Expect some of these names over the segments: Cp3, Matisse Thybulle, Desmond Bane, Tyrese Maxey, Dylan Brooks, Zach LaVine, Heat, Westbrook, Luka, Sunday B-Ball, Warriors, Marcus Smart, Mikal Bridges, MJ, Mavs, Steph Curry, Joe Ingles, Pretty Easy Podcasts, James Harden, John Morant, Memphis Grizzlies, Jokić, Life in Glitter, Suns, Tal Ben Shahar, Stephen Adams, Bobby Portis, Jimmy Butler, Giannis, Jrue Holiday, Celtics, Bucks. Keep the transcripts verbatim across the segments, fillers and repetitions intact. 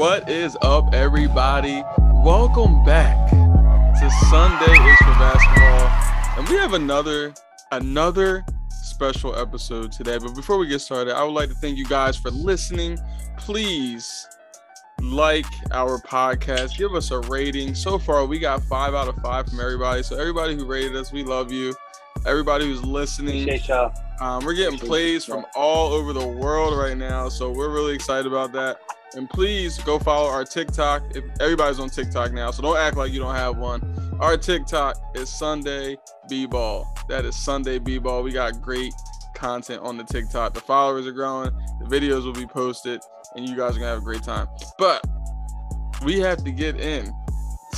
What is up, everybody? Welcome back to Sunday is for Basketball, and we have another another special episode today. But before we get started, I would like to thank you guys for listening. Please like our podcast, give us a rating. So far we got five out of five from everybody, so everybody who rated us, we love you. Everybody who's listening, um, we're getting plays from all over the world right now, so we're really excited about that. And please go follow our TikTok. If everybody's on TikTok now, so don't act like you don't have one. Our TikTok is Sunday B-Ball. That is Sunday B-Ball. We got great content on the TikTok. The followers are growing, the videos will be posted, and you guys are gonna have a great time. But we have to get in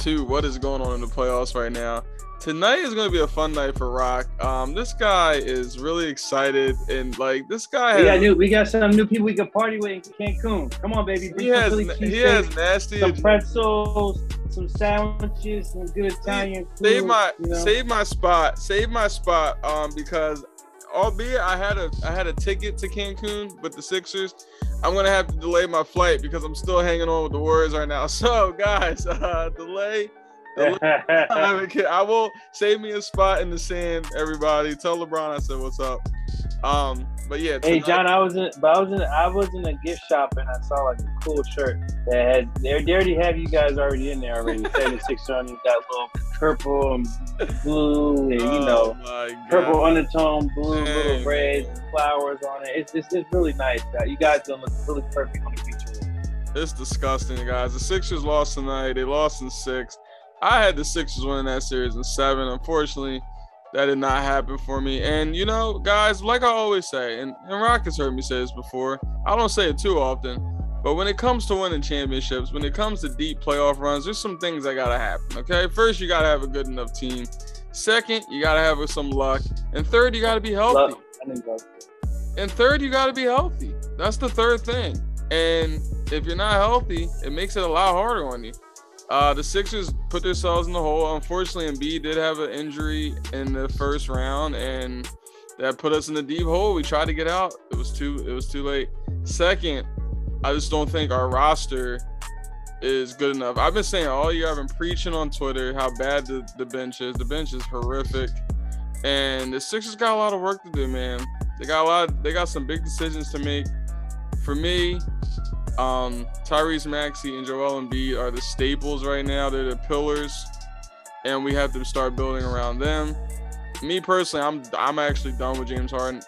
to what is going on in the playoffs right now. Tonight is going to be a fun night for Rock. Um, this guy is really excited, and like this guy. Has, we got new. We got some new people we can party with in Cancun. Come on, baby. He has. Really he has things, nasty. Some pretzels, some sandwiches, some good Italian food. Save my, you know? save my spot. Save my spot. Um, because albeit I had a, I had a ticket to Cancun with the Sixers. I'm gonna have to delay my flight because I'm still hanging on with the Warriors right now. So guys, uh, delay. I will save me a spot in the sand, everybody. Tell LeBron I said what's up. Um, but yeah. Tonight, hey John, I was in, but I was in, I was in a gift shop and I saw like a cool shirt that had. They already have you guys already in there already. seventy-six on you got little purple and blue, and you know, oh purple undertone, blue, Dang. little red flowers on it. It's, it's it's really nice. You guys don't look really perfect on the feature. It's disgusting, guys. The Sixers lost tonight. They lost in six. I had the Sixers winning that series in seven. Unfortunately, that did not happen for me. And, you know, guys, like I always say, and, and Rock has heard me say this before, I don't say it too often, but when it comes to winning championships, when it comes to deep playoff runs, there's some things that got to happen, okay? First, you got to have a good enough team. Second, you got to have some luck. And third, you got to be healthy. And third, you got to be healthy. That's the third thing. And if you're not healthy, it makes it a lot harder on you. Uh, the Sixers put themselves in the hole. Unfortunately, Embiid did have an injury in the first round, and that put us in the deep hole. We tried to get out. It was too it was too late. Second, I just don't think our roster is good enough. I've been saying all year, I've been preaching on Twitter how bad the, the bench is. The bench is horrific. And the Sixers got a lot of work to do, man. They got a lot, they got some big decisions to make. For me, Um, Tyrese Maxey and Joel Embiid are the staples right now. They're the pillars, and we have to start building around them. Me personally, I'm I'm actually done with James Harden.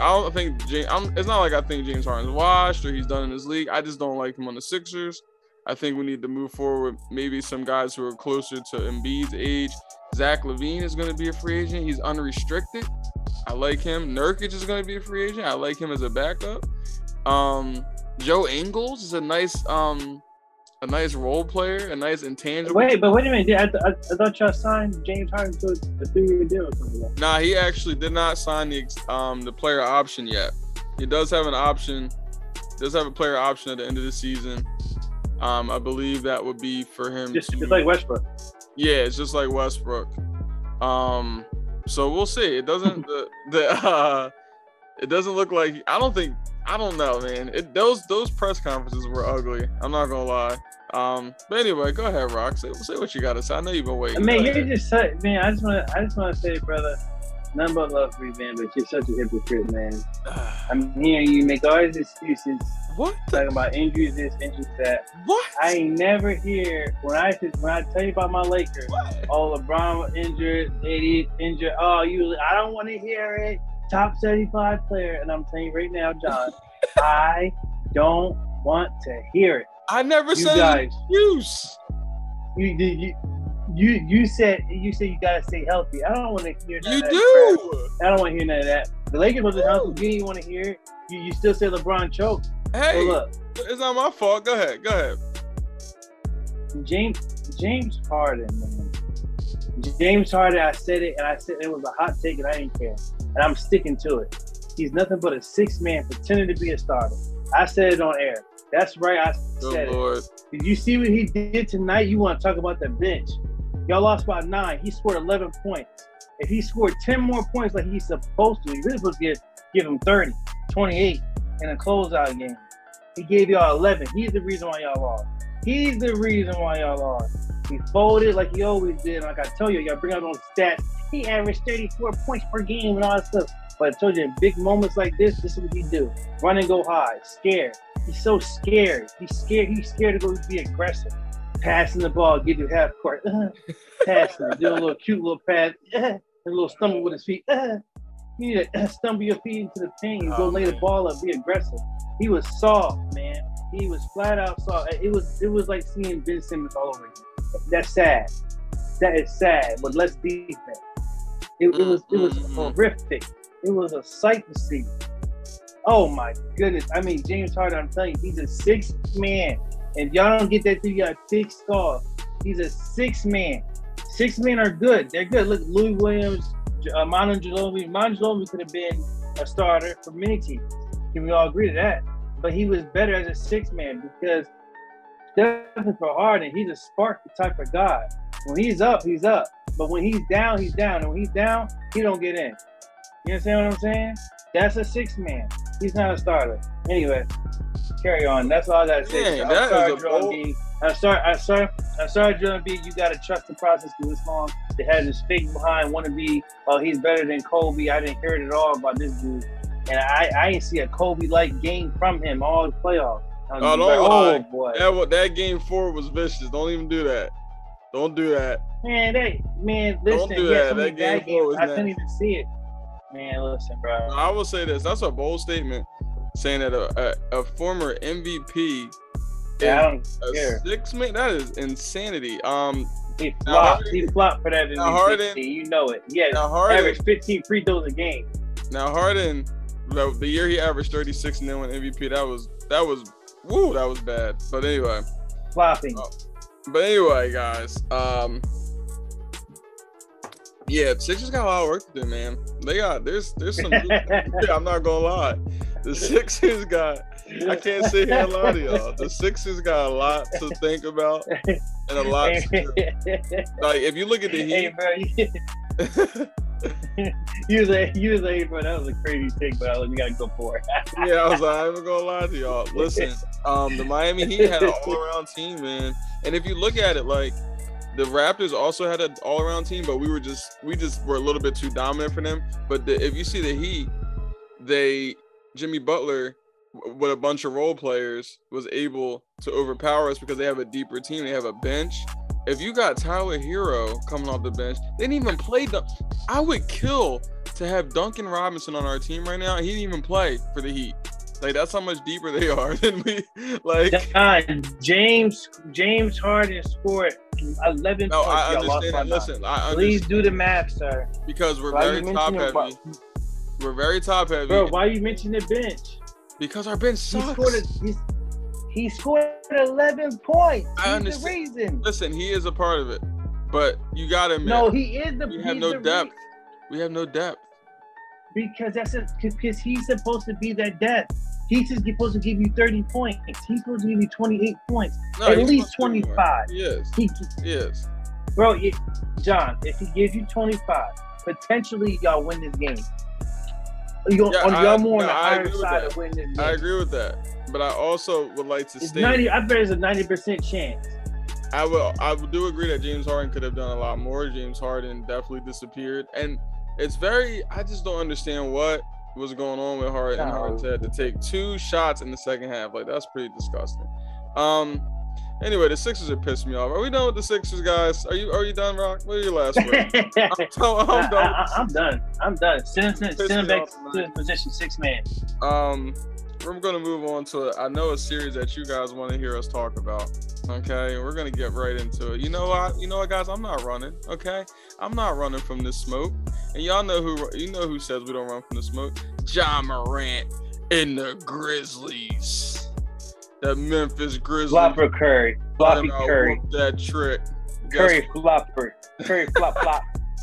I don't think James, I'm, it's not like I think James Harden's washed or he's done in this league. I just don't like him on the Sixers. I think we need to move forward. Maybe some guys who are closer to Embiid's age. Zach LaVine is going to be a free agent. He's unrestricted. I like him. Nurkic is going to be a free agent. I like him as a backup. Um. Joe Ingles is a nice, um, a nice role player, a nice intangible. Wait, but wait a minute! I, th- I, th- I thought y'all signed James Harden to a three-year deal or something like that. Nah, he actually did not sign the um the player option yet. He does have an option, does have a player option at the end of the season. Um, I believe that would be for him. Just, to, just like Westbrook. Yeah, it's just like Westbrook. Um, so we'll see. It doesn't the the uh, it doesn't look like I don't think. I don't know, man. It, those those press conferences were ugly. I'm not gonna lie. Um, but anyway, go ahead, Rock. Say, say what you gotta say. I know you've been waiting. I mean, you're just such, man. I just want I just want to say, brother, nothing but love for you, man. But you're such a hypocrite, man. I'm hearing you make all these excuses. What? The? Talking about injuries, this, injuries, that. What? I ain't never hear when I when I tell you about my Lakers. What? Oh, LeBron injured, eighty injured. Oh, you. I don't want to hear it. Top seventy-five player, and I'm saying right now, John, I don't want to hear it. I never you said guys, excuse. You, you you you said you said you gotta stay healthy. I don't want to hear none you of that. You do. Crap. I don't want to hear none of that. The Lakers wasn't healthy. You didn't want to hear it. You you still say LeBron choked. Hey, so look, it's not my fault. Go ahead, go ahead. James James Harden, man. James Harden. I said it, and I said it was a hot take, and I didn't care. And I'm sticking to it. He's nothing but a six man pretending to be a starter. I said it on air. That's right. I said Good it. Did you see what he did tonight? You want to talk about the bench? Y'all lost by nine. He scored eleven points. If he scored ten more points like he's supposed to, he really supposed to give, give him thirty, twenty-eight in a closeout game. He gave y'all eleven. He's the reason why y'all lost. He's the reason why y'all lost. He folded like he always did. Like I told you, y'all bring out those stats. He averaged thirty-four points per game and all that stuff. But I told you, in big moments like this, this is what he do. Run and go high. Scared. He's so scared. He's scared. He's scared to go be aggressive. Passing the ball, give you half court. Passing. Do a little cute little pass. A little stumble with his feet. You need to stumble your feet into the paint and go oh, lay man. the ball up. Be aggressive. He was soft, man. He was flat out soft. It was it was like seeing Ben Simmons all over again. That's sad. That is sad. But less defense. It, it was it was horrific. It was a sight to see. Oh my goodness. I mean, James Harden, I'm telling you, he's a six man. And y'all don't get that till you got thick skulls. He's a six man. Six men are good. They're good. Look, Louis Williams, uh, Montejovi. Montejovi could have been a starter for many teams. Can we all agree to that? But he was better as a six man because definitely for Harden, he's a spark type of guy. When he's up, he's up. But when he's down, he's down. And when he's down, he don't get in. You understand what I'm saying? That's a six man. He's not a starter. Anyway, carry on. That's all I gotta say. Man, I'm, that sorry, I'm sorry, I'm sorry, I'm sorry, Joel Embiid. You gotta trust the process because it's long. They had this fake behind wannabe. Oh, he's better than Kobe. I didn't hear it at all about this dude. And I, I didn't see a Kobe-like game from him all the playoffs. I oh, don't like, oh, boy. That, that game four was vicious. Don't even do that. Don't do that. Man, that, man listen. Don't do yeah, that. That game four was I nice. Couldn't even see it. Man, listen, bro. I will say this. That's a bold statement saying that a, a, a former M V P yeah, is a care. six-man. That is insanity. Um, He flopped. Harden, he flopped for that M V P. You know it. Yeah, averaged fifteen free throws a game. Now, Harden... The, the year he averaged thirty-six and then won M V P, that was that was woo, that was bad. But anyway, flopping. Uh, but anyway, guys, um, yeah, Sixers got a lot of work to do, man. They got there's there's some. Yeah, I'm not gonna lie, the Sixers got. I can't sit here and lie to y'all. The Sixers got a lot to think about and a lot to do. Like if you look at the Heat. Hey, bro. you was like, you was like, bro, that was a crazy take, but I like, we gotta go for it. Yeah, I was like, I ain't gonna lie to y'all. Listen, um, the Miami Heat had an all-around team, man. And if you look at it, like the Raptors also had an all-around team, but we were just, we just were a little bit too dominant for them. But the, if you see the Heat, they Jimmy Butler with a bunch of role players was able to overpower us because they have a deeper team. They have a bench. If you got Tyler Hero coming off the bench, they didn't even play. Dun- I would kill to have Duncan Robinson on our team right now. He didn't even play for the Heat. Like that's how much deeper they are than we. Like John, James James Harden scored eleven no, points. I understand. Lost Listen, I please understand. do the math, sir. Because we're why very top heavy. About- we're very top heavy. Bro, why are you mentioning the bench? Because our bench sucks. He scored eleven points. He's I understand. the reason. Listen, he is a part of it, but you got to admit. No, he is the. We have no depth. Reason. We have no depth. Because that's a, because he's supposed to be that depth. He's supposed to give you thirty points. He's supposed to give you twenty-eight points. No, at least twenty-five. Yes. He, yes. Bro, it, John, if he gives you twenty-five, potentially y'all win this game. You're, yeah, I, y'all more no, on the higher side of winning this game. I agree with that. But I also would like to state ninety I bet there's a ninety percent chance. I will I do agree that James Harden could have done a lot more. James Harden definitely disappeared. And it's very I just don't understand what was going on with Harden. No. Harden had to take two shots in the second half. Like that's pretty disgusting. Um anyway, the Sixers are pissing me off. Are we done with the Sixers, guys? Are you are you done, Rock? What are your last words? I'm, tell, I'm, I, done I, I, I'm done. I'm done. Send him send him back to his position, six man. Um We're going to move on to, I know, a series that you guys want to hear us talk about, okay? And we're going to get right into it. You know what? You know what, guys? I'm not running, okay? I'm not running from this smoke. And y'all know who you know who says we don't run from the smoke. John Morant and the Grizzlies. The Memphis Grizzlies. Flopper Curry. Floppy Curry. That trick. Curry guess flopper. Curry flop flop.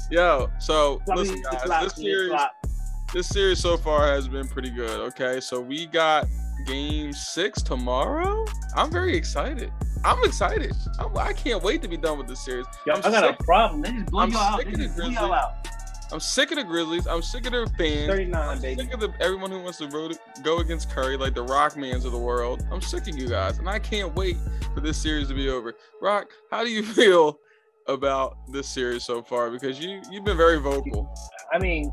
Yo, so Floppy listen, guys. Flop, this series... Flop. This series so far has been pretty good, okay? So we got game six tomorrow. I'm very excited. I'm excited. I'm, I can't wait to be done with this series. Yo, I got sick. a problem. They just blew y'all out. They just blew y'all out. I'm sick of the Grizzlies. I'm sick of their fans. thirty-nine, I'm baby. Sick of the, everyone who wants to ro- go against Curry, like the Rockmans of the world. I'm sick of you guys, and I can't wait for this series to be over. Rock, how do you feel about this series so far? Because you, you've been very vocal. I mean,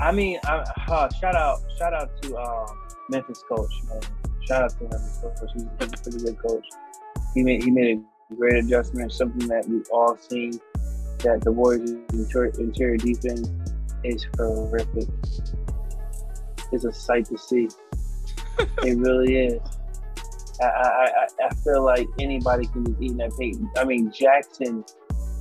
I mean, I, uh, shout out, shout out to uh, Memphis coach, man. Shout out to Memphis coach. He's a pretty good coach. He made he made a great adjustment. Something that we've all seen. That the Warriors' interior, interior defense is horrific. It's a sight to see. It really is. I, I I feel like anybody can just eat that Peyton. I mean, Jackson,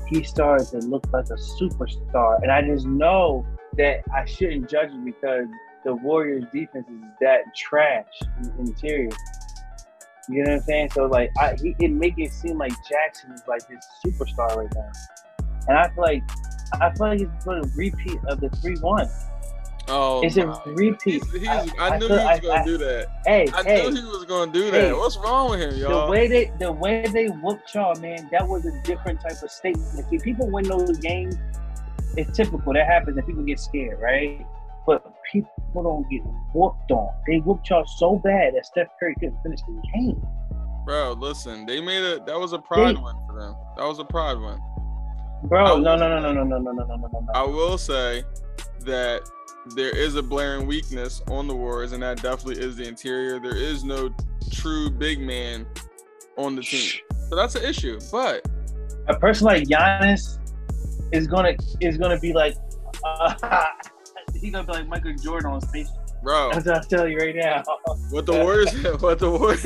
he started to look like a superstar. And I just know that I shouldn't judge him because the Warriors' defense is that trash in the interior. You know what I'm saying? So, like, I, he, it makes it seem like Jackson is like this superstar right now. And I feel like I feel like it's going to repeat of the three one. Oh, it's a repeat. He's, he's, I, I knew I he was going to do that. Hey, I hey, knew he was going to do that. Hey, what's wrong with him, y'all? The way they the way they whooped y'all, man, that was a different type of statement. If people win those games, it's typical. That happens, and people get scared, right? But people don't get whooped on. They whooped y'all so bad that Steph Curry couldn't finish the game. Bro, listen, they made a that was a pride they, one for them. That was a pride one. Bro, no, no, no, no, no, no, no, no, no, no, no. I will say that there is a blaring weakness on the Warriors, and that definitely is the interior. There is no true big man on the team, so that's an issue. But a person like Giannis is gonna is gonna be like uh, he's gonna be like Michael Jordan on Space Jam. Bro, that's what I'll tell you right now. What the Warriors, what the Warriors,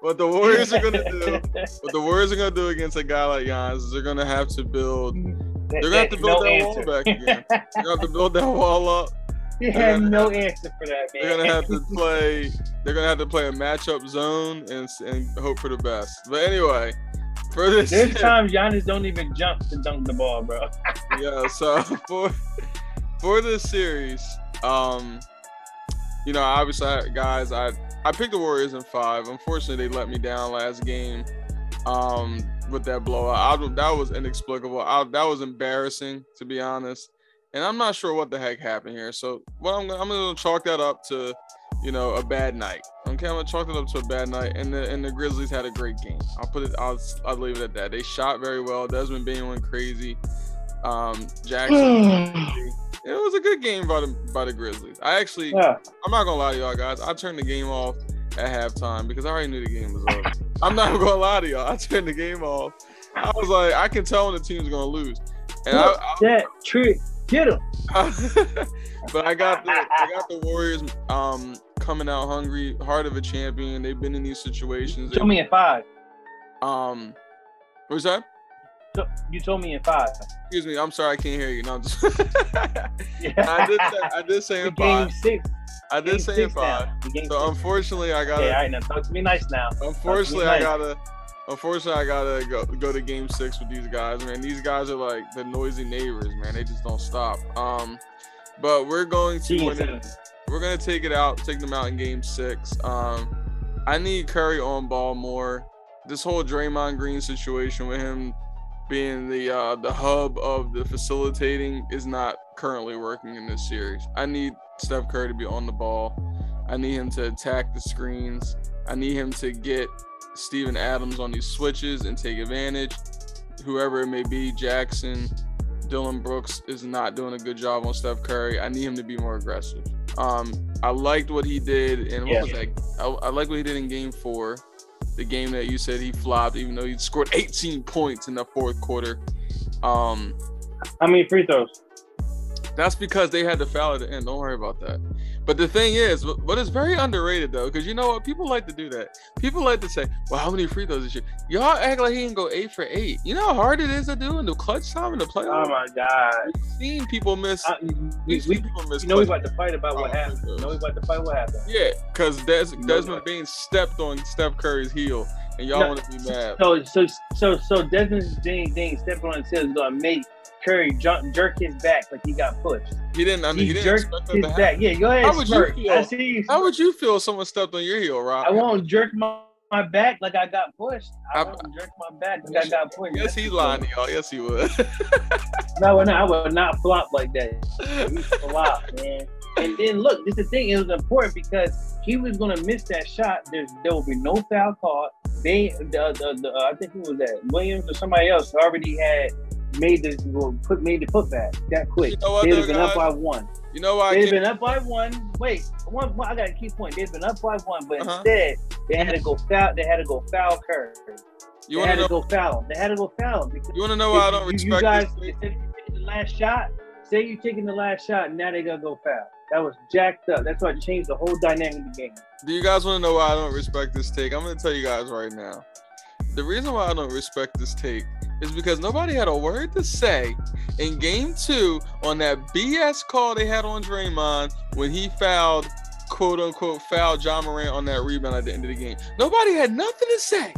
what the Warriors are gonna do, what the Warriors are gonna do against a guy like Giannis is they're gonna have to build, they're gonna have to build no that answer. wall back again. They're gonna have to build that wall up. You have no have, answer for that, man. They're gonna have to play. They're gonna have to play a matchup zone and and hope for the best. But anyway, for this, this time Giannis don't even jump to dunk the ball, bro. Yeah. So for for this series, um. You know, obviously, I, guys, I, I picked the Warriors in five. Unfortunately, they let me down last game um, with that blowout. I, that was inexplicable. I, that was embarrassing, to be honest. And I'm not sure what the heck happened here. So, well, I'm, I'm going to chalk that up to, you know, a bad night. Okay, I'm going to chalk that up to a bad night. And the and the Grizzlies had a great game. I'll put it. I'll I'll leave it at that. They shot very well. Desmond Bane went crazy. Um, Jackson. It was a good game by the by the Grizzlies. I actually, yeah. I'm not gonna lie to y'all guys. I turned the game off at halftime because I already knew the game was over. I'm not gonna lie to y'all. I turned the game off. I was like, I can tell when the team's gonna lose. And I, I, that I, trick, get him. But I got the I got the Warriors um, coming out hungry, heart of a champion. They've been in these situations. You told me in five. Um, what's that? You told me in five. Excuse me, I'm sorry, I can't hear you. No, I'm just yeah. I did say, I did say in five. Six. I did game say in five. So unfortunately, I gotta. Yeah, all right, now talk to me nice now. Unfortunately, I nice. gotta. Unfortunately, I gotta go go to game six with these guys, man. These guys are like the noisy neighbors, man. They just don't stop. Um, but we're going to win it. We're gonna take it out, take them out in game six. Um, I need Curry on ball more. This whole Draymond Green situation with him being the uh, the hub of the facilitating is not currently working in this series. I need Steph Curry to be on the ball. I need him to attack the screens. I need him to get Stephen Adams on these switches and take advantage. Whoever it may be, Jackson, Dylan Brooks is not doing a good job on Steph Curry. I need him to be more aggressive. Um, I liked what he did, and what was that? I, I liked what he did in game four. The game that you said he flopped, even though he scored eighteen points in the fourth quarter. Um, How many free throws? That's because they had to foul at the end. Don't worry about that. But the thing is, what is very underrated, though, because you know what? People like to do that. People like to say, well, how many free throws did you? Y'all act like he didn't go eight for eight. You know how hard it is to do in the clutch time in the playoffs? Oh, my God. We've seen people miss. Uh, we, seen we, people miss you know, we're about to fight about what happened. You know, we're about to fight what happened. Yeah, because Des, Desmond no, Bane stepped on Steph Curry's heel, and y'all no, want to be mad. So, so, so, so Desmond Bane stepping on his heel is going to make Curry jump, jerk his back like he got pushed. He didn't. I mean, he, he didn't jerked expect his back. Yeah, go ahead. How would, you feel, I see you how would you feel? If someone stepped on your heel, Rob? I won't jerk my my back like I got pushed. I, I wouldn't jerk my back like I got pushed. Yes, he's lying to y'all. Yes, he would. No, no, I would not flop like that. We flop, man. And then look, this is the thing. It was important because he was gonna miss that shot. There's there will be no foul call. They, the, the, the, uh, I think who was that? Williams or somebody else already had made the well, put made the putback that quick. You know They'd have been guys? up by one. You know why? They've been up by one. Wait, one, one. I got a key point. They've been up by one, but uh-huh. instead they had to go foul. They had to go foul Curry. You want to go foul? They had to go foul. You want to know why I don't you, respect you guys? This if you take the last shot, say you're taking the last shot, now they gotta go foul. That was jacked up. That's why it changed the whole dynamic of the game. Do you guys want to know why I don't respect this take? I'm going to tell you guys right now. The reason why I don't respect this take is because nobody had a word to say in game two on that B S call they had on Draymond when he fouled, quote unquote, fouled John Morant on that rebound at the end of the game. Nobody had nothing to say.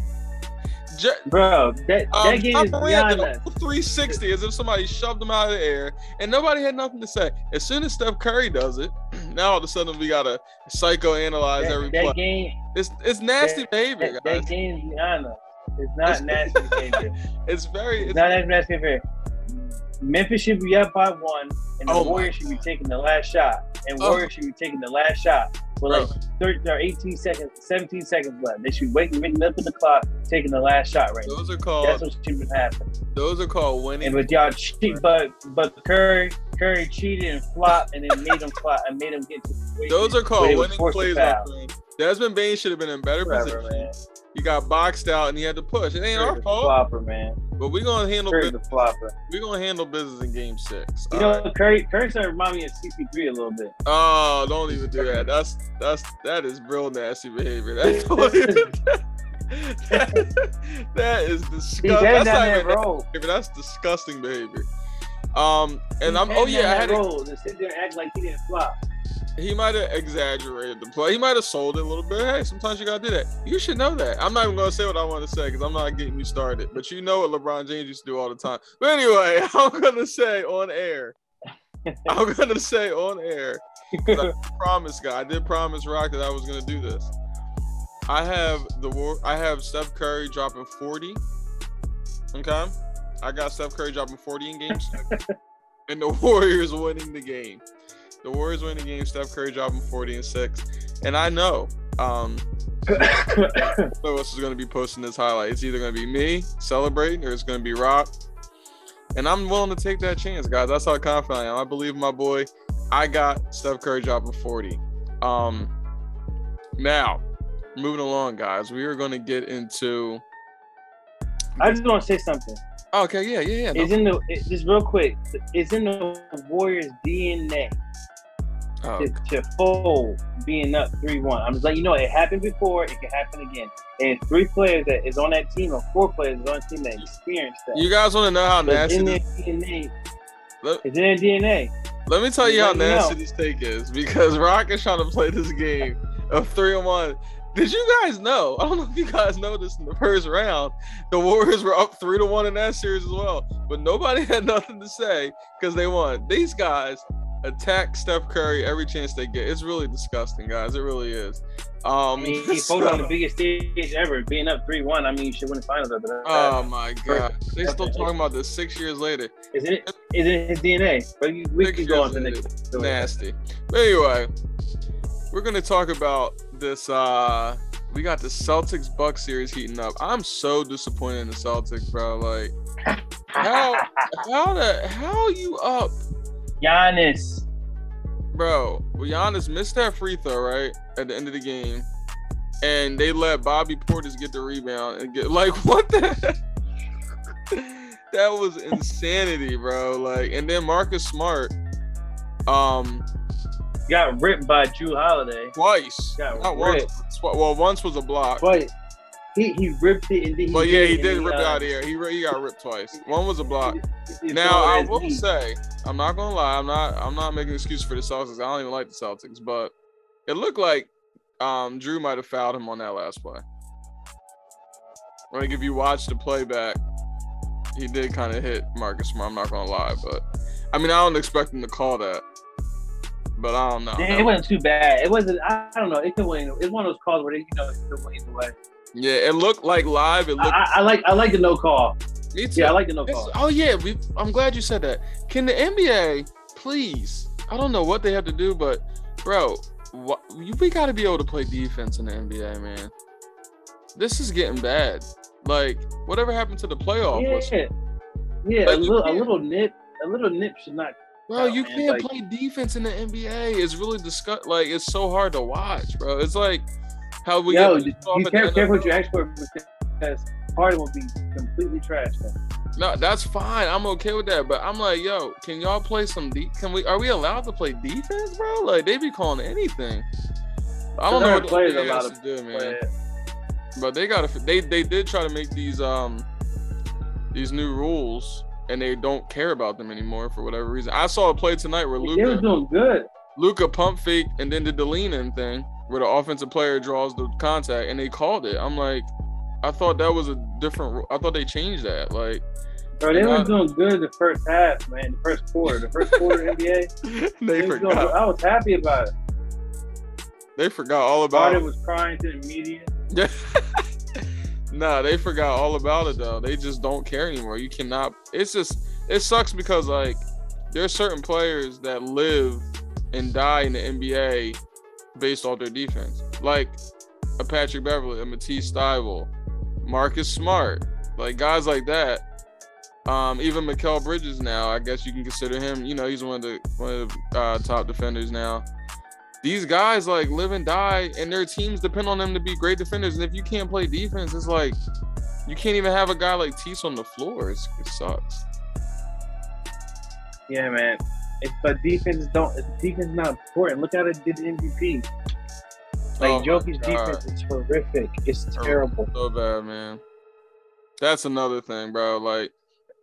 J- Bro, that, that um, game is beyond us. three sixty as if somebody shoved him out of the air, and nobody had nothing to say. As soon as Steph Curry does it, now all of a sudden we gotta psychoanalyze that, every that play. Game, it's it's nasty that, behavior. That, that game is beyond us. It's not it's, nasty behavior. It's very. It's, it's not nasty behavior. Memphis should be up by one, and the oh Warriors should be taking the last shot, and oh. Warriors should be taking the last shot. Well, like thirteen or eighteen seconds, seventeen seconds left. They should wait and make up in the clock, taking the last shot right now. Those are called. That's what should happen. Those are called winning. And with y'all cheat, but but Curry, Curry cheated and flopped, and then made him flop and made him get to. Those are called winning plays. Desmond Bane should have been in better Forever, position. Man. He got boxed out and he had to push. It ain't Curry our fault. Flopper, man. But we're gonna handle Curry business. The flopper. We're gonna handle business in game six. You All know, right. Curry Curry's gonna remind me of C P three a little bit. Oh, don't even do that. That's that's that is real nasty behavior. That's that, that is disgusting. That's, that that's disgusting behavior. Um and he I'm oh yeah, I had to and sit there and act like he didn't flop. He might have exaggerated the play. He might have sold it a little bit. Hey, sometimes you got to do that. You should know that. I'm not even going to say what I want to say because I'm not getting you started. But you know what LeBron James used to do all the time. But anyway, I'm going to say on air. I'm going to say on air. I promise, guy. I did promise Rock that I was going to do this. I have the war. I have Steph Curry dropping forty. Okay? I got Steph Curry dropping forty in game six. And the Warriors winning the game. The Warriors win the game. Steph Curry dropping forty and six, and I know. Um, who else is going to be posting this highlight? It's either going to be me celebrating, or it's going to be Rock. And I'm willing to take that chance, guys. That's how confident I am. I believe my boy. I got Steph Curry dropping forty. Um, now, moving along, guys. We are going to get into. I just want to say something. Oh, okay, yeah, yeah, yeah. It's in the it, just real quick. It's in the Warriors' D N A oh. to, to fold being up three one. I'm just like, you know, it happened before. It can happen again. And three players that is on that team, or four players is on that team that experienced that. You guys want to know how but nasty? It's in their D N A. Let, it's in their D N A. Let me tell you how nasty know. This take is because Rock is trying to play this game of three and one. Did you guys know? I don't know if you guys noticed in the first round, the Warriors were up three to one in that series as well. But nobody had nothing to say because they won. These guys attack Steph Curry every chance they get. It's really disgusting, guys. It really is. Um, I mean, he so, fought on the biggest stage ever, being up three one. I mean, you should win the finals after that. Oh my God, they still talking about this six years later. Is it? Is it his D N A? But we can go on to the next. Nasty. But anyway, we're gonna talk about. This uh we got the Celtics Bucks series heating up. I'm so disappointed in the Celtics, bro. Like how how the how are you up? Giannis. Bro, well Giannis missed that free throw, right? At the end of the game. And they let Bobby Portis get the rebound and get like what the that was insanity, bro. Like and then Marcus Smart. Um Got ripped by Jrue Holiday twice. Got Not ripped. Once. Well, once was a block. But he, he ripped it and then he. But yeah, he did rip it out of here. He he got ripped twice. One was a block. Now I will me. say, I'm not gonna lie, I'm not I'm not making an excuse for the Celtics. I don't even like the Celtics, but it looked like um, Jrue might have fouled him on that last play. Like if you watch the playback, he did kind of hit Marcus Smart. I'm not gonna lie, but I mean I don't expect him to call that. But I don't know. It wasn't too bad. It wasn't. I don't know. It could win. It's one of those calls where they, you know, it could win either way. Yeah, it looked like live. It looked. I, I like. I like the no call. Me too. Yeah, I like the no it's, call. Oh yeah, we, I'm glad you said that. Can the N B A please? I don't know what they have to do, but bro, what, we got to be able to play defense in the N B A, man. This is getting bad. Like, whatever happened to the playoff? Yeah, was, yeah. Like, a little, a little nip, a little nip should not. Bro, you man. can't like, play defense in the N B A. It's really disgust. Like, it's so hard to watch, bro. It's like how we. Yo, you can't care what you ask for because Harden will be completely trash now. No, that's fine. I'm okay with that. But I'm like, yo, can y'all play some de- Can we? Are we allowed to play defense, bro? Like, they be calling anything. I don't know what players are allowed to do, man. But they got to. They they did try to make these um these new rules, and they don't care about them anymore for whatever reason. I saw a play tonight where Luka. They were doing good. Luka pump fake and then did the lean in thing where the offensive player draws the contact, and they called it. I'm like, I thought that was a different. I thought they changed that. Like, bro, they were doing good the first half, man. The first quarter, the first quarter N B A. They, they forgot. Was I was happy about it. They forgot all about it. Harden was crying to the media. Yeah. Nah, they forgot all about it though. They just don't care anymore. You cannot. It's just. It sucks because like there are certain players that live and die in the N B A based off their defense, like a Patrick Beverly, a Matisse Thybulle, Marcus Smart, like guys like that. Um, even Mikal Bridges now, I guess you can consider him. You know, he's one of the one of the uh, top defenders now. These guys like live and die, and their teams depend on them to be great defenders. And if you can't play defense, it's like you can't even have a guy like Tease on the floor. It's, it sucks. Yeah, man. If, but defense don't. If defense is not important. Look how they did the M V P. Like oh Jokic's defense is horrific. It's terrible. So bad, man. That's another thing, bro. Like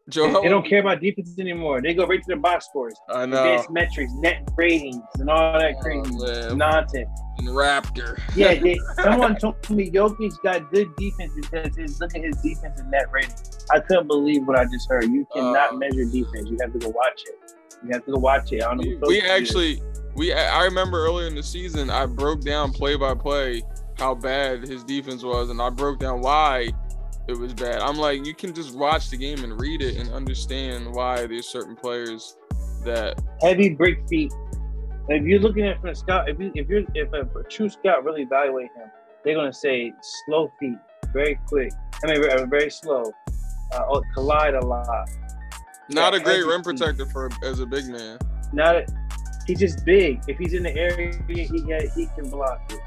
Joe, they, they don't care about defense anymore. They go right to the box scores. I know. Advanced metrics, net ratings, and all that crazy oh, nonsense. And Raptor. Yeah, they, someone told me Jokic got good defense because his, look at his defense and net ratings. I couldn't believe what I just heard. You cannot uh, measure defense. You have to go watch it. You have to go watch it. I don't know. We, we actually, we I remember earlier in the season, I broke down play by play how bad his defense was, and I broke down why it was bad. I'm like, you can just watch the game and read it and understand why there's certain players that heavy brick feet. If you're looking at it from a scout, if you if you're if a, a true scout really evaluate him, they're gonna say slow feet, very quick. I mean, very, very slow. Uh, oh, collide a lot. Not yeah, a great rim protector for as a big man. Not a, he's just big. If he's in the area, he he can block it.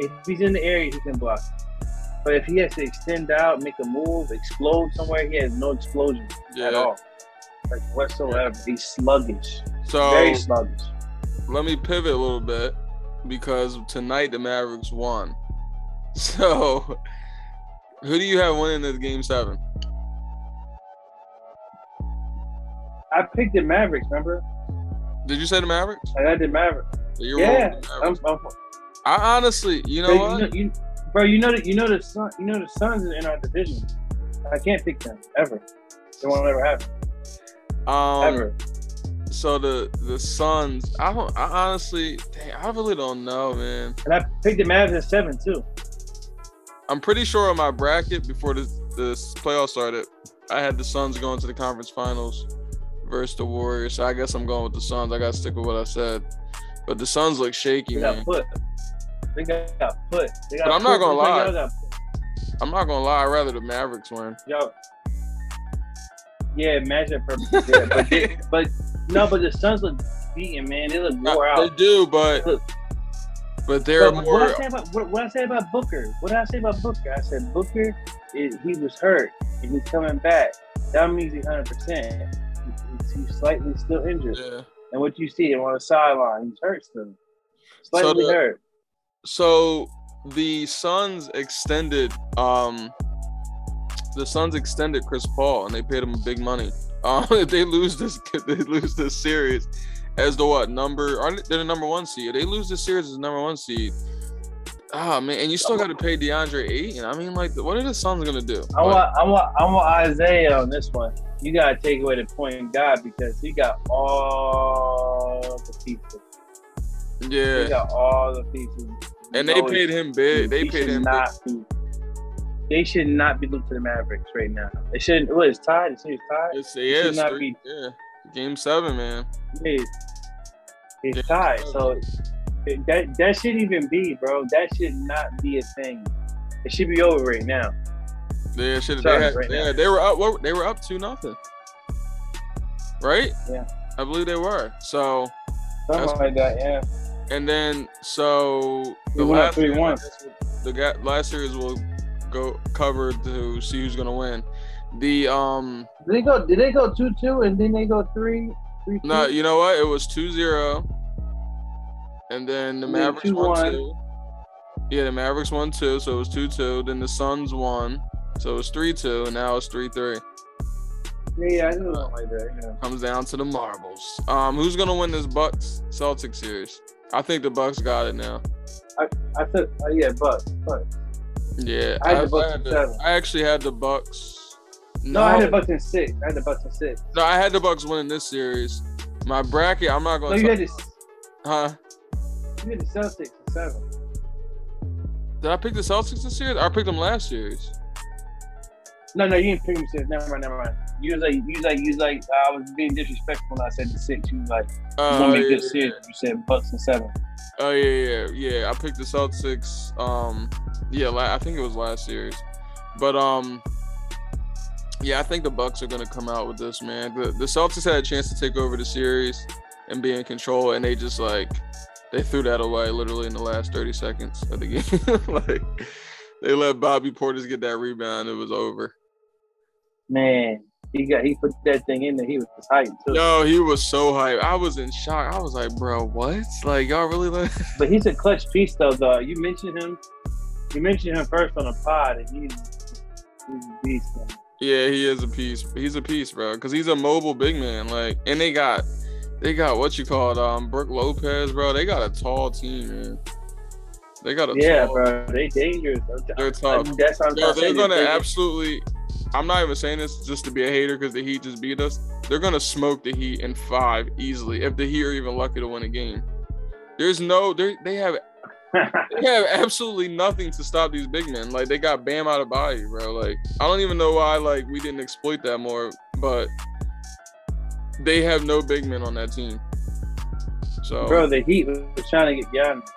If he's in the area, he can block it. But if he has to extend out, make a move, explode somewhere, he has no explosion yeah. at all. Like whatsoever. Yeah. He's sluggish. So very sluggish. Let me pivot a little bit because tonight the Mavericks won. So who do you have winning this game seven? I picked the Mavericks, remember? Did you say the Mavericks? I did Mavericks. So you're yeah. I'm, I'm, I honestly, you know what? You know, you, bro, you know that you know the Sun, you know the Suns in our division. I can't pick them ever. It won't ever happen. Um, ever. So the the Suns, I don't. I honestly, dang, I really don't know, man. And I picked the Mavs at seven too. I'm pretty sure on my bracket before this this playoff started, I had the Suns going to the conference finals versus the Warriors. So I guess I'm going with the Suns. I gotta stick with what I said. But the Suns look shaky, they got man. Put. They got put. They got but I'm put. not gonna lie. Got I'm not gonna lie. I'd rather the Mavericks win. Yo. Yeah, imagine purpose. Yeah, but, they, but no, but the Suns look beaten, man. They look wore I, out. They do, but look. But they're but more. What I, say about, what, what I say about Booker? What did I say about Booker? I said Booker, is, he was hurt and he's coming back. That means he's one hundred percent. He's slightly still injured, yeah. And what you see him on the sideline, he's hurt still, slightly so the, hurt. So the Suns extended, um, the Suns extended Chris Paul, and they paid him big money. Um, if they lose this, if they lose this series as the what number? Are they're the number one seed? If they lose this series as the number one seed. Ah man, and you still got to pay DeAndre Ayton. I mean, like, what are the Suns gonna do? I want, I want, I want Isaiah on this one. You gotta take away the point guard because he got all the pieces. Yeah, he got all the pieces. And they paid him big. They paid him big. they should not be looking to the Mavericks right now. They shouldn't. What, it's tied? It's tied? It's, it, it is. Not three, be, yeah. Game seven, man. It, it's Game tied. Seven. So it, that that shouldn't even be, bro. That should not be a thing. It should be over right now. They should. They, had, right they, had, they were up. They were up two nothing. Right? Yeah. I believe they were. So. Something like that, yeah. And then, so the we last three one. The last series will go cover to see who's gonna win. The um. Did they go? Did they go two two and then they go three three? No, nah, you know what? It was two zero. And then the and Mavericks then two, won one. two. Yeah, the Mavericks won two, so it was two two. Then the Suns won, so it was three two, and now it's three three. Yeah, I know that like that. Yeah. Comes down to the marbles. Um, who's gonna win this Bucks Celtics series? I think the Bucks got it now. I I took uh, yeah Bucks Bucks. Yeah, I, had I, the Bucks I, had the, I actually had the Bucks. No, no, I had the Bucks in six. I had the Bucks in six. No, I had the Bucks winning this series. My bracket, I'm not gonna. No, you had this. Huh? You had the Celtics in seven. Did I pick the Celtics this year? I picked them last series. No, no, you didn't pick them this year. Never mind, never mind. You was like, you was like, you was like, uh, I was being disrespectful when I said the six. You was like, oh, you want to make this series? You said Bucks and seven. Oh yeah, yeah, yeah. I picked the Celtics. Um, yeah, la- I think it was last series, but um, yeah, I think the Bucks are gonna come out with this, man. The, the Celtics had a chance to take over the series and be in control, and they just like. They threw that away literally in the last thirty seconds of the game. Like, they let Bobby Portis get that rebound. It was over. Man, he got he put that thing in there. He was just hyped, too. No, he was so hyped. I was in shock. I was like, bro, what? Like, y'all really let But he's a clutch piece, though, dog. You mentioned him. You mentioned him first on the pod, and he's, he's a piece, man. Yeah, he is a piece. He's a piece, bro, because he's a mobile big man. Like, and they got... They got what you call it, um, Brooke Lopez, bro. They got a tall team, man. They got a yeah, tall bro. They dangerous. They're tough. I mean, that's what I'm yo, they're gonna absolutely. I'm not even saying this just to be a hater because the Heat just beat us. They're gonna smoke the Heat in five easily if the Heat are even lucky to win a game. There's no. They they have. They have absolutely nothing to stop these big men. Like they got Bam out of body, bro. Like I don't even know why. Like we didn't exploit that more, but. They have no big men on that team. So, bro, the Heat was trying to get Giannis.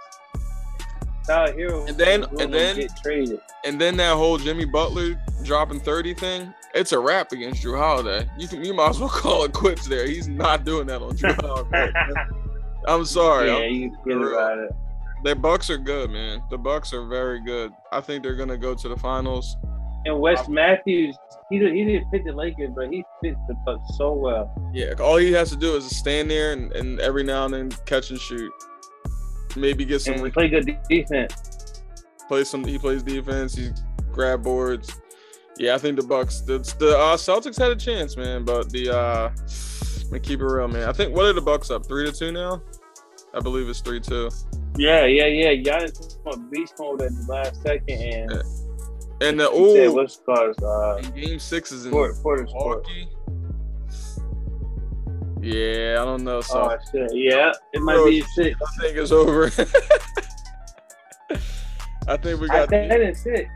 Tyler Hero and then and then get traded. And then that whole Jimmy Butler dropping thirty thing. It's a wrap against Jrue Holiday. You can you might as well call it quits there. He's not doing that on Jrue Holiday. I'm sorry. Yeah, I'm, you can forget about it. The Bucks are good, man. The Bucks are very good. I think they're gonna go to the finals. And Wes Matthews, he didn't, he didn't fit the Lakers, but he fits the Bucks so well. Yeah, all he has to do is stand there and, and every now and then catch and shoot. Maybe get some. And we play good defense. Play some. He plays defense. He grab boards. Yeah, I think the Bucks. The, the uh, Celtics had a chance, man, but the uh, let me keep it real, man. I think what are the Bucks up three to two now? I believe it's three two. Yeah, yeah, yeah. Giannis on beast mode at the last second and. Yeah. And the old said, what's called, uh, and game six is in Port, Porter's Milwaukee. Yeah, I don't know. So oh, shit. Yeah, it might bro, be six. I think it's over. I think we got. I think that is six.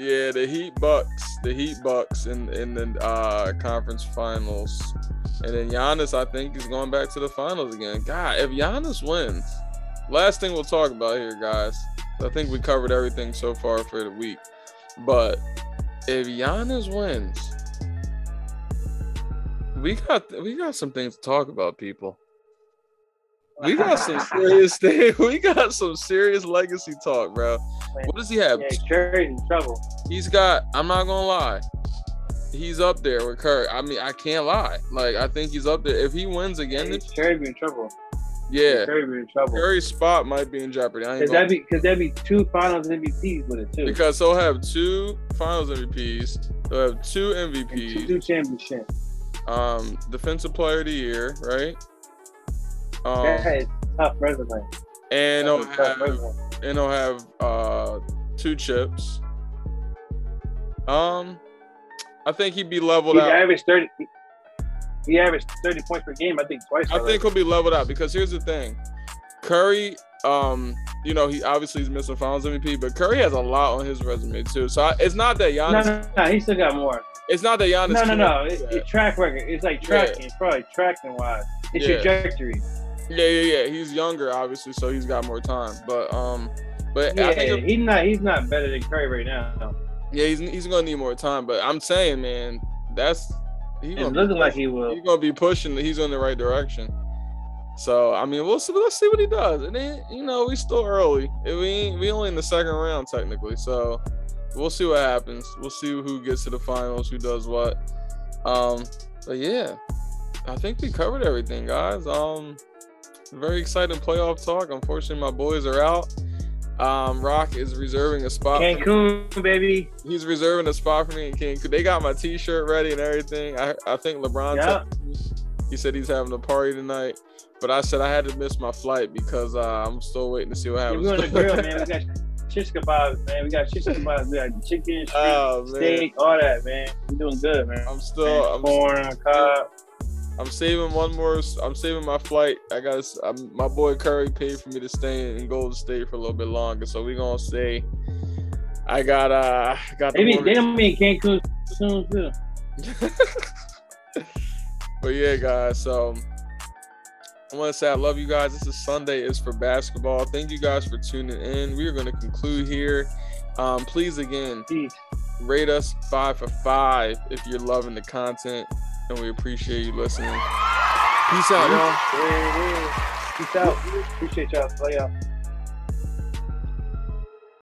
Yeah, the Heat Bucks, the Heat Bucks in in the uh, conference finals, and then Giannis. I think is going back to the finals again. God, if Giannis wins, last thing we'll talk about here, guys. I think we covered everything so far for the week. But if Giannis wins, we got we got some things to talk about, people. We got some serious thing. We got some serious legacy talk, bro. What does he have? Yeah, Curry's in trouble. He's got. I'm not gonna lie. He's up there with Curry. I mean, I can't lie. Like I think he's up there. If he wins again, yeah, Curry be in trouble. Yeah, Curry be in trouble. Curry's spot might be in jeopardy. Because that'd be because that'd be two Finals M V Ps with it too. Because they'll have two Finals M V Ps, they'll have two M V Ps, and two championships, um, Defensive Player of the Year, right? Um, that is tough resume. And they'll have resume. and they'll have uh, two chips. Um, I think he'd be leveled out. He averaged thirty. He averaged thirty points per game, I think, twice. I already. think he'll be leveled out because here's the thing. Curry Um, you know, he obviously is missing Finals M V P, but Curry has a lot on his resume too. So I, it's not that Giannis. No, no, no, he still got more. It's not that Giannis. No, no, no. It, it's track record. It's like tracking. Yeah. It's probably tracking wise. It's yeah. trajectory. Yeah, yeah, yeah. He's younger, obviously, so he's got more time. But um, but yeah, I think he's not. He's not better than Curry right now. Yeah, he's he's gonna need more time. But I'm saying, man, that's he's looking pushing, like he will. He's gonna be pushing. He's in the right direction. So I mean, we'll see. Let's see what he does. And then, you know, we still early. We we only in the second round technically. So we'll see what happens. We'll see who gets to the finals, who does what. Um, but yeah, I think we covered everything, guys. Um, very exciting playoff talk. Unfortunately, my boys are out. Um, Rock is reserving a spot. Cancun, for me. baby. He's reserving a spot for me in Cancun. They got my T-shirt ready and everything. I I think LeBron. Yeah. He said he's having a party tonight. But I said I had to miss my flight because uh, I'm still waiting to see what happens. Yeah, we're on the grill, man. We got shish kebabs, man. We got shish kebabs. We got chicken, oh, steak, all that, man. We're doing good, man. I'm still man, I'm corn, cob. I'm saving one more. I'm saving my flight. I got my boy Curry paid for me to stay in Golden State for a little bit longer, so we're gonna stay. I got uh, got. Maybe the they don't mean Cancun soon too. But yeah, guys. So. I want to say I love you guys. This is Sunday is for Basketball. Thank you guys for tuning in. We are going to conclude here. Um, please, again, Peace. rate us five for five if you're loving the content, and we appreciate you listening. Peace out, y'all. Peace out. Appreciate y'all. Love y'all.